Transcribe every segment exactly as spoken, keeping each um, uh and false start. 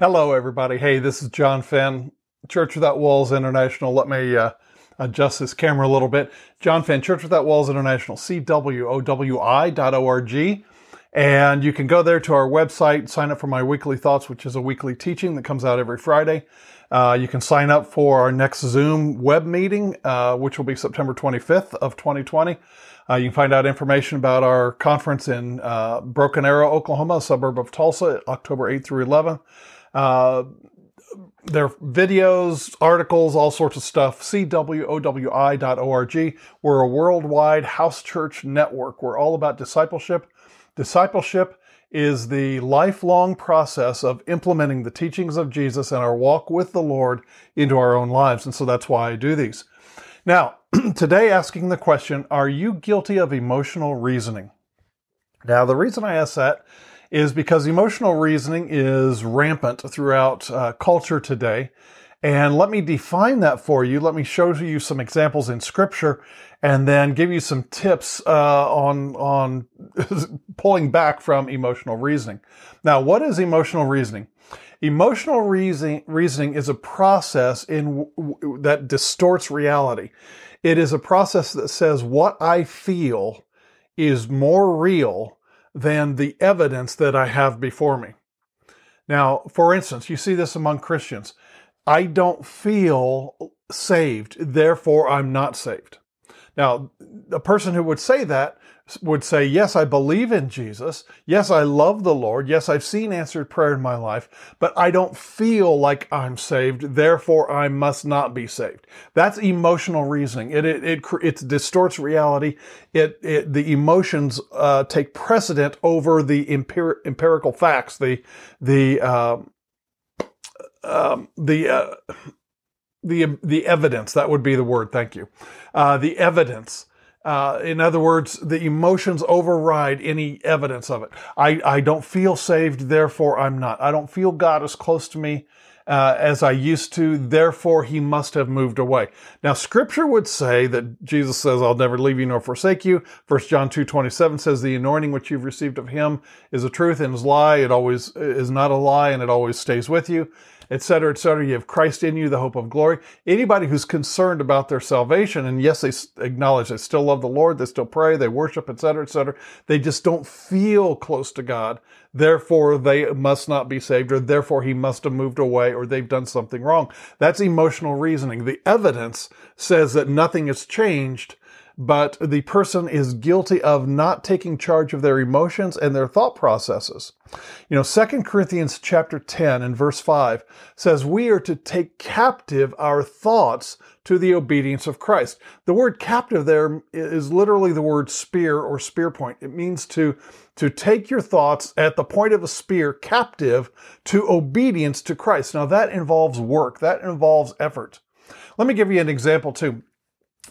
Hello, everybody. Hey, this is John Fenn, Church Without Walls International. Let me uh, adjust this camera a little bit. John Fenn, Church Without Walls International, C W O W I dot org. And you can go there to our website, sign up for my Weekly Thoughts, which is a weekly teaching that comes out every Friday. Uh, you can sign up for our next Zoom web meeting, uh, which will be September twenty-fifth of twenty twenty. Uh, you can find out information about our conference in uh, Broken Arrow, Oklahoma, a suburb of Tulsa, October eighth through eleventh. Uh, there are videos, articles, all sorts of stuff. C W O W I dot org. We're a worldwide house church network. We're all about discipleship. Discipleship is the lifelong process of implementing the teachings of Jesus and our walk with the Lord into our own lives. And so that's why I do these. Now, today asking the question, are you guilty of emotional reasoning? Now, the reason I ask that is because emotional reasoning is rampant throughout uh, culture today. And let me define that for you. Let me show you some examples in Scripture and then give you some tips uh, on, on pulling back from emotional reasoning. Now, what is emotional reasoning? Emotional reasoning, reasoning is a process in w- that distorts reality. It is a process that says what I feel is more real than the evidence that I have before me. Now, for instance, you see this among Christians. I don't feel saved, therefore I'm not saved. Now, a person who would say that would say, yes, I believe in Jesus. Yes, I love the Lord. Yes, I've seen answered prayer in my life, but I don't feel like I'm saved, therefore I must not be saved. That's emotional reasoning. It it it, it distorts reality. It, it the emotions uh, take precedent over the empir- empirical facts, the the um, um, the uh, the the evidence. That would be the word. Thank you. Uh, the evidence. Uh, in other words, the emotions override any evidence of it. I, I don't feel saved, therefore I'm not. I don't feel God is close to me uh, as I used to, therefore he must have moved away. Now, Scripture would say that Jesus says, I'll never leave you nor forsake you. First John two twenty-seven says, the anointing which you've received of him is a truth and is lie. It always is not a lie and it always stays with you, et cetera, et cetera. You have Christ in you, the hope of glory. Anybody who's concerned about their salvation, and yes, they acknowledge they still love the Lord, they still pray, they worship, et cetera, et cetera. They just don't feel close to God. Therefore, they must not be saved, or therefore he must have moved away, or they've done something wrong. That's emotional reasoning. The evidence says that nothing has changed, but the person is guilty of not taking charge of their emotions and their thought processes. You know, Second Corinthians chapter ten and verse five says, we are to take captive our thoughts to the obedience of Christ. The word captive there is literally the word spear or spear point. It means to, to take your thoughts at the point of a spear captive to obedience to Christ. Now that involves work. That involves effort. Let me give you an example too.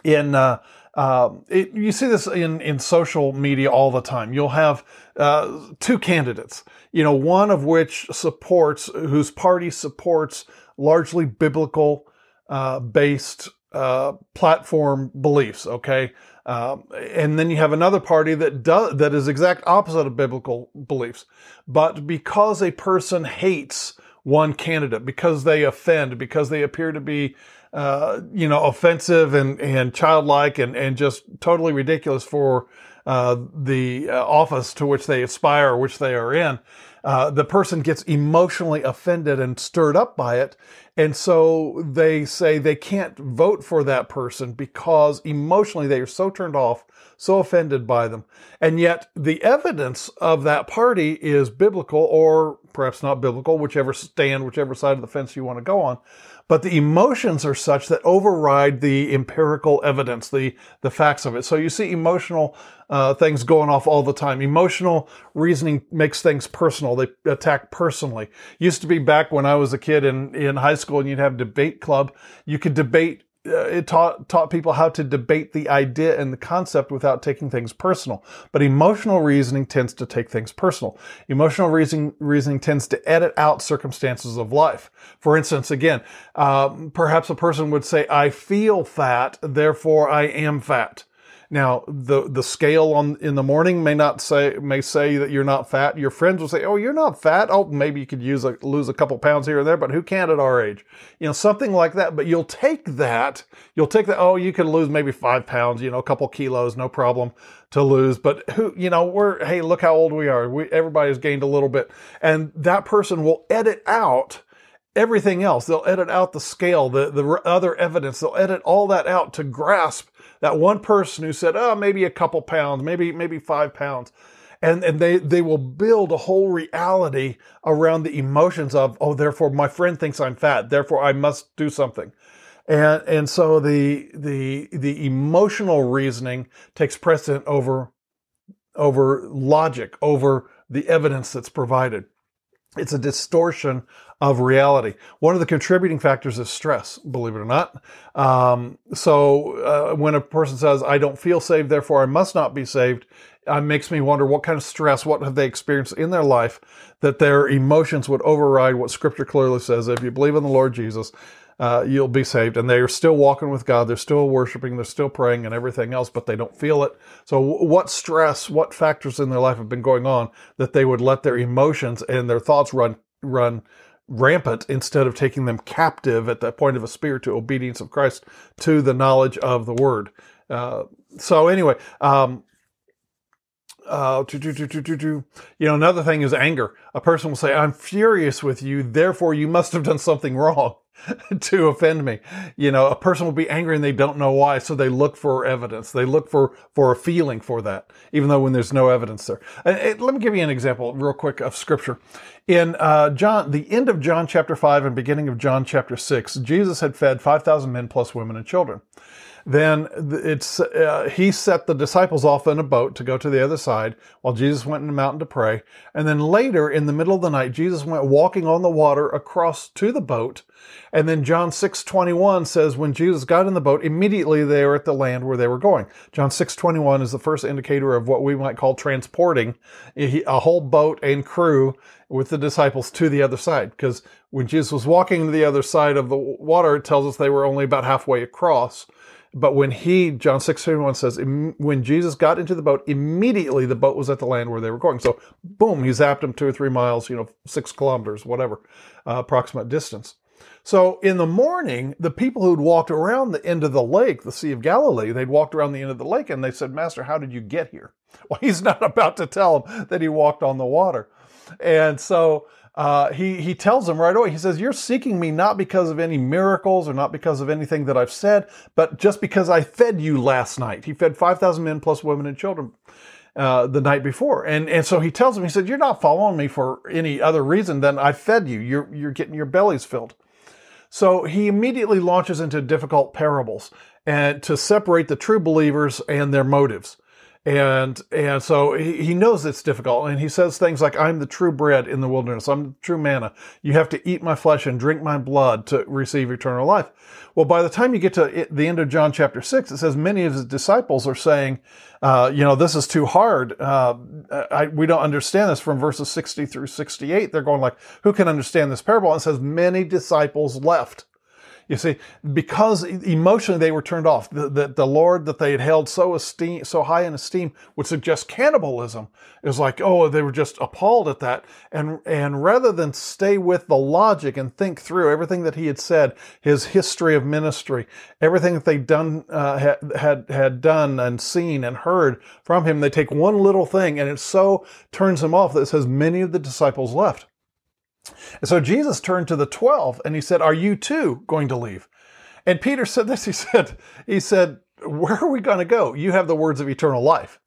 In, uh, Uh, it, you see this in, in social media all the time. You'll have uh, two candidates, you know, one of which supports, whose party supports largely biblical uh, based uh, platform beliefs. Okay. Uh, and then you have another party that does, that is exact opposite of biblical beliefs. But because a person hates one candidate, because they offend, because they appear to be Uh, you know, offensive and, and childlike and, and just totally ridiculous for uh, the uh, office to which they aspire, which they are in, uh, the person gets emotionally offended and stirred up by it. And so they say they can't vote for that person because emotionally they are so turned off, so offended by them. And yet the evidence of that party is biblical or perhaps not biblical, whichever stand, whichever side of the fence you want to go on. But the emotions are such that override the empirical evidence, the, the facts of it. So you see emotional uh, things going off all the time. Emotional reasoning makes things personal. They attack personally. Used to be back when I was a kid in, in high school and you'd have debate club. You could debate. Uh, it taught, taught people how to debate the idea and the concept without taking things personal. But emotional reasoning tends to take things personal. Emotional reasoning, reasoning tends to edit out circumstances of life. For instance, again, um, perhaps a person would say, I feel fat, therefore I am fat. Now, the the scale on in the morning may not say may say that you're not fat. Your friends will say, "Oh, you're not fat. Oh, maybe you could use a, lose a couple pounds here and there, but who can't at our age?" You know, something like that. But you'll take that. You'll take that. Oh, you could lose maybe five pounds. You know, a couple kilos, no problem to lose. But who, you know, we're hey, look how old we are. We everybody's gained a little bit, and that person will edit out everything else. They'll edit out the scale, the, the other evidence. They'll edit all that out to grasp that one person who said, oh, maybe a couple pounds, maybe maybe five pounds. And, and they, they will build a whole reality around the emotions of, oh, therefore my friend thinks I'm fat, therefore I must do something. And, and so the, the, the emotional reasoning takes precedent over, over logic, over the evidence that's provided. It's a distortion of reality. One of the contributing factors is stress, believe it or not. Um, so uh, when a person says, I don't feel saved, therefore I must not be saved, it uh, makes me wonder what kind of stress, what have they experienced in their life that their emotions would override what Scripture clearly says. If you believe in the Lord Jesus, uh, you'll be saved. And they are still walking with God. They're still worshiping. They're still praying and everything else, but they don't feel it. So w- what stress, what factors in their life have been going on that they would let their emotions and their thoughts run run rampant instead of taking them captive at the point of a spear to obedience of Christ, to the knowledge of the Word. Uh, so anyway, um, uh, do, do, do, do, do, do. You know, another thing is anger. A person will say, I'm furious with you, therefore you must have done something wrong to offend me. You know, a person will be angry and they don't know why, so they look for evidence. They look for, for a feeling for that, even though when there's no evidence there. And, and let me give you an example real quick of Scripture. In uh, John, the end of John chapter five and beginning of John chapter six, Jesus had fed five thousand men plus women and children. Then it's uh, he set the disciples off in a boat to go to the other side while Jesus went in the mountain to pray. And then later in the middle of the night, Jesus went walking on the water across to the boat. And then John six twenty-one says, when Jesus got in the boat, immediately they were at the land where they were going. John six twenty-one is the first indicator of what we might call transporting a whole boat and crew with the disciples to the other side. Because when Jesus was walking to the other side of the water, it tells us they were only about halfway across. But when he, John six twenty-one says, when Jesus got into the boat, immediately the boat was at the land where they were going. So, boom, he zapped them two or three miles, you know, six kilometers, whatever, uh, approximate distance. So in the morning, the people who'd walked around the end of the lake, the Sea of Galilee, they'd walked around the end of the lake and they said, Master, how did you get here? Well, he's not about to tell them that he walked on the water. And so Uh, he, he tells them right away, he says, you're seeking me not because of any miracles or not because of anything that I've said, but just because I fed you last night. He fed five thousand men plus women and children uh, the night before. And, and so he tells them, he said, you're not following me for any other reason than I fed you. You're, you're getting your bellies filled. So he immediately launches into difficult parables and to separate the true believers and their motives. And and so he, he knows it's difficult. And he says things like, I'm the true bread in the wilderness. I'm the true manna. You have to eat my flesh and drink my blood to receive eternal life. Well, by the time you get to it, the end of John chapter six, it says many of his disciples are saying, uh, you know, this is too hard. Uh, I, we don't understand this. From verses sixty through sixty-eight, they're going like, who can understand this parable? And it says many disciples left. You see, because emotionally they were turned off. The, the, the Lord that they had held so esteem, so high in esteem would suggest cannibalism. It was like, oh, they were just appalled at that. And, and rather than stay with the logic and think through everything that he had said, his history of ministry, everything that they'd done, uh, had, had, had done and seen and heard from him, they take one little thing and it so turns them off that it says many of the disciples left. And so Jesus turned to the twelve and he said, are you too going to leave? And Peter said this, he said, he said, where are we going to go? You have the words of eternal life.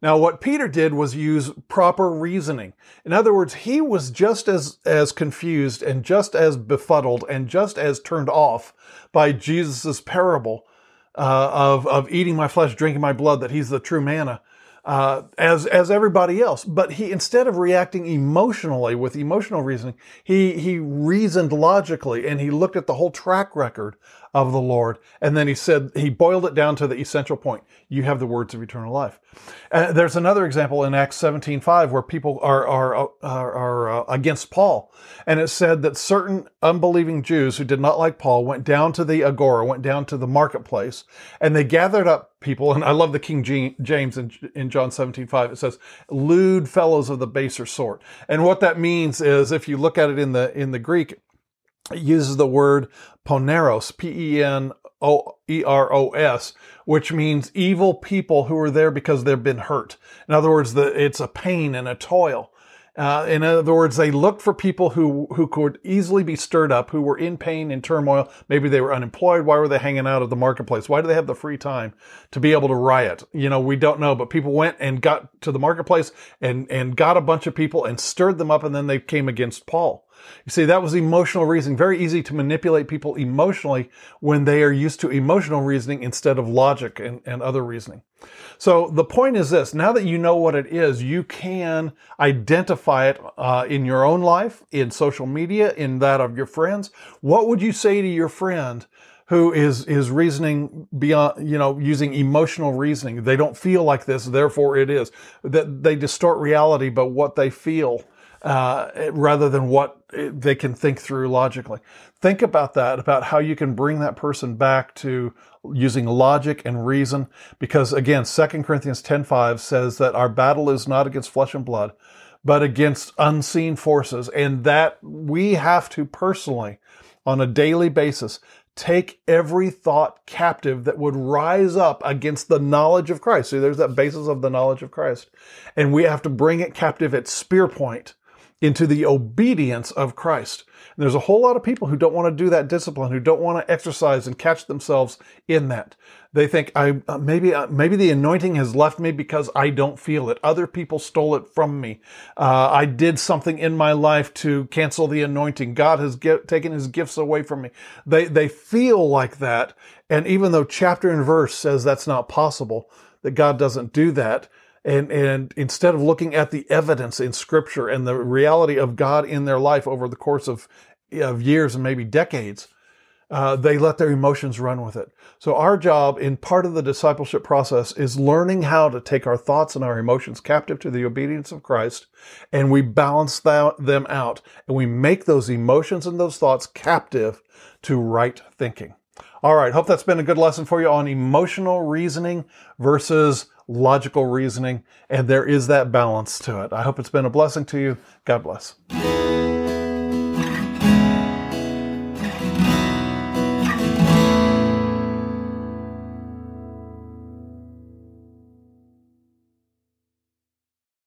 Now, what Peter did was use proper reasoning. In other words, he was just as, as confused and just as befuddled and just as turned off by Jesus's parable uh, of, of eating my flesh, drinking my blood, that he's the true manna. Uh, as, as everybody else. But he, instead of reacting emotionally with emotional reasoning, he, he reasoned logically and he looked at the whole track record of the Lord. And then he said, he boiled it down to the essential point. You have the words of eternal life. Uh, there's another example in Acts seventeen five where people are, are, are, are uh, against Paul. And it said that certain unbelieving Jews who did not like Paul went down to the agora, went down to the marketplace, and they gathered up people. And I love the King James in, in John seventeen five. It says, lewd fellows of the baser sort. And what that means is, if you look at it in the, in the Greek, it uses the word poneros, P E N O E R O S, which means evil people who are there because they've been hurt. In other words, the, it's a pain and a toil. Uh, in other words, they looked for people who, who could easily be stirred up, who were in pain and turmoil. Maybe they were unemployed. Why were they hanging out at the marketplace? Why do they have the free time to be able to riot? You know, we don't know, but people went and got to the marketplace and, and got a bunch of people and stirred them up, and then they came against Paul. You see, that was emotional reasoning. Very easy to manipulate people emotionally when they are used to emotional reasoning instead of logic and, and other reasoning. So the point is this: now that you know what it is, you can identify it uh, in your own life, in social media, in that of your friends. What would you say to your friend who is, is reasoning beyond, you know, using emotional reasoning? They don't feel like this, therefore it is. That they distort reality by what they feel, Uh, rather than what they can think through logically. Think about that, about how you can bring that person back to using logic and reason. Because again, Second Corinthians ten five says that our battle is not against flesh and blood, but against unseen forces. And that we have to personally, on a daily basis, take every thought captive that would rise up against the knowledge of Christ. See, there's that basis of the knowledge of Christ. And we have to bring it captive at spear point into the obedience of Christ. And there's a whole lot of people who don't want to do that discipline, who don't want to exercise and catch themselves in that. They think, I uh, maybe uh, maybe the anointing has left me because I don't feel it. Other people stole it from me. Uh, I did something in my life to cancel the anointing. God has get, taken his gifts away from me. They, they feel like that. And even though chapter and verse says that's not possible, that God doesn't do that, And, and instead of looking at the evidence in Scripture and the reality of God in their life over the course of, of years and maybe decades, uh, they let their emotions run with it. So our job in part of the discipleship process is learning how to take our thoughts and our emotions captive to the obedience of Christ, and we balance that, them out, and we make those emotions and those thoughts captive to right thinking. All right, hope that's been a good lesson for you on emotional reasoning versus logical reasoning, and there is that balance to it. I hope it's been a blessing to you. God bless.